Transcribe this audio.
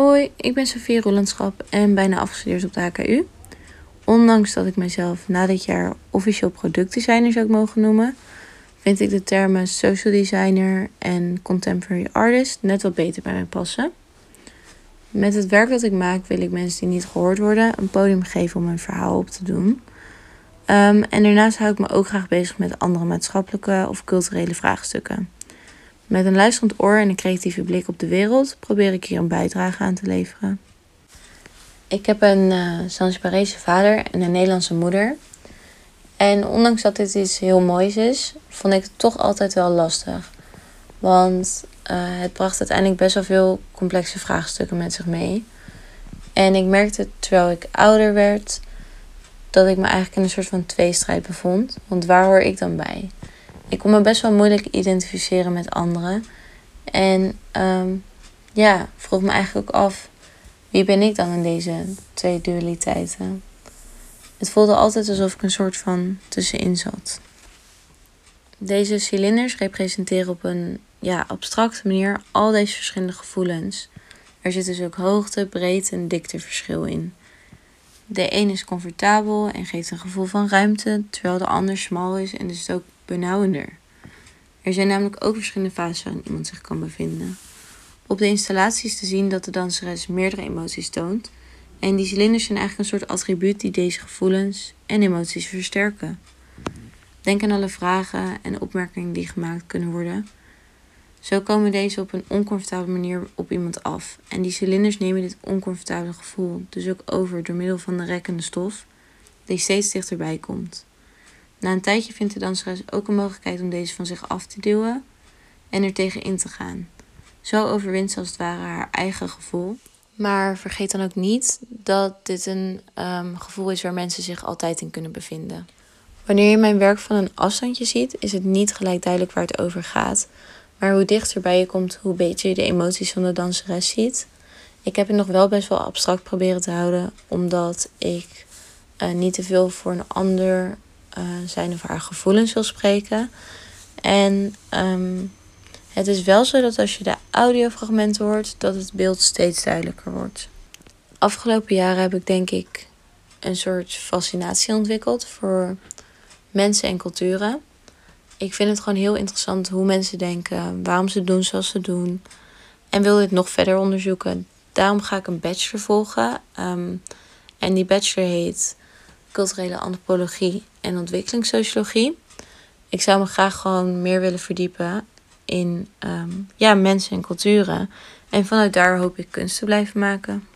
Hoi, ik ben Sofie Rolandschap en bijna afgestudeerd op de HKU. Ondanks dat ik mezelf na dit jaar officieel productdesigner zou mogen noemen, vind ik de termen social designer en contemporary artist net wat beter bij mij passen. Met het werk dat ik maak wil ik mensen die niet gehoord worden een podium geven om hun verhaal op te doen. En daarnaast hou ik me ook graag bezig met andere maatschappelijke of culturele vraagstukken. Met een luisterend oor en een creatieve blik op de wereld probeer ik hier een bijdrage aan te leveren. Ik heb een Saint-Parese vader en een Nederlandse moeder. En ondanks dat dit iets heel moois is, vond ik het toch altijd wel lastig. Want het bracht uiteindelijk best wel veel complexe vraagstukken met zich mee. En ik merkte terwijl ik ouder werd dat ik me eigenlijk in een soort van tweestrijd bevond. Want waar hoor ik dan bij? Ik kon me best wel moeilijk identificeren met anderen. En vroeg me eigenlijk ook af, wie ben ik dan in deze twee dualiteiten? Het voelde altijd alsof ik een soort van tussenin zat. Deze cilinders representeren op een abstracte manier al deze verschillende gevoelens. Er zit dus ook hoogte, breedte en dikteverschil in. De een is comfortabel en geeft een gevoel van ruimte, terwijl de ander smal is en dus ook benauwender. Er zijn namelijk ook verschillende fases waarin iemand zich kan bevinden. Op de installatie is te zien dat de danseres meerdere emoties toont. En die cilinders zijn eigenlijk een soort attribuut die deze gevoelens en emoties versterken. Denk aan alle vragen en opmerkingen die gemaakt kunnen worden. Zo komen deze op een oncomfortabele manier op iemand af. En die cilinders nemen dit oncomfortabele gevoel dus ook over door middel van de rekkende stof die steeds dichterbij komt. Na een tijdje vindt de danseres ook een mogelijkheid om deze van zich af te duwen en er tegen in te gaan. Zo overwint ze als het ware haar eigen gevoel. Maar vergeet dan ook niet dat dit een gevoel is waar mensen zich altijd in kunnen bevinden. Wanneer je mijn werk van een afstandje ziet, is het niet gelijk duidelijk waar het over gaat. Maar hoe dichterbij je komt, hoe beter je de emoties van de danseres ziet. Ik heb het nog wel best wel abstract proberen te houden, omdat ik niet te veel voor een ander zijn of haar gevoelens wil spreken. En het is wel zo dat als je de audiofragmenten hoort, dat het beeld steeds duidelijker wordt. Afgelopen jaren heb ik denk ik een soort fascinatie ontwikkeld voor mensen en culturen. Ik vind het gewoon heel interessant hoe mensen denken, waarom ze doen zoals ze doen. En wil dit nog verder onderzoeken. Daarom ga ik een bachelor volgen. En die bachelor heet Culturele antropologie en ontwikkelingssociologie. Ik zou me graag gewoon meer willen verdiepen in mensen en culturen. En vanuit daar hoop ik kunst te blijven maken.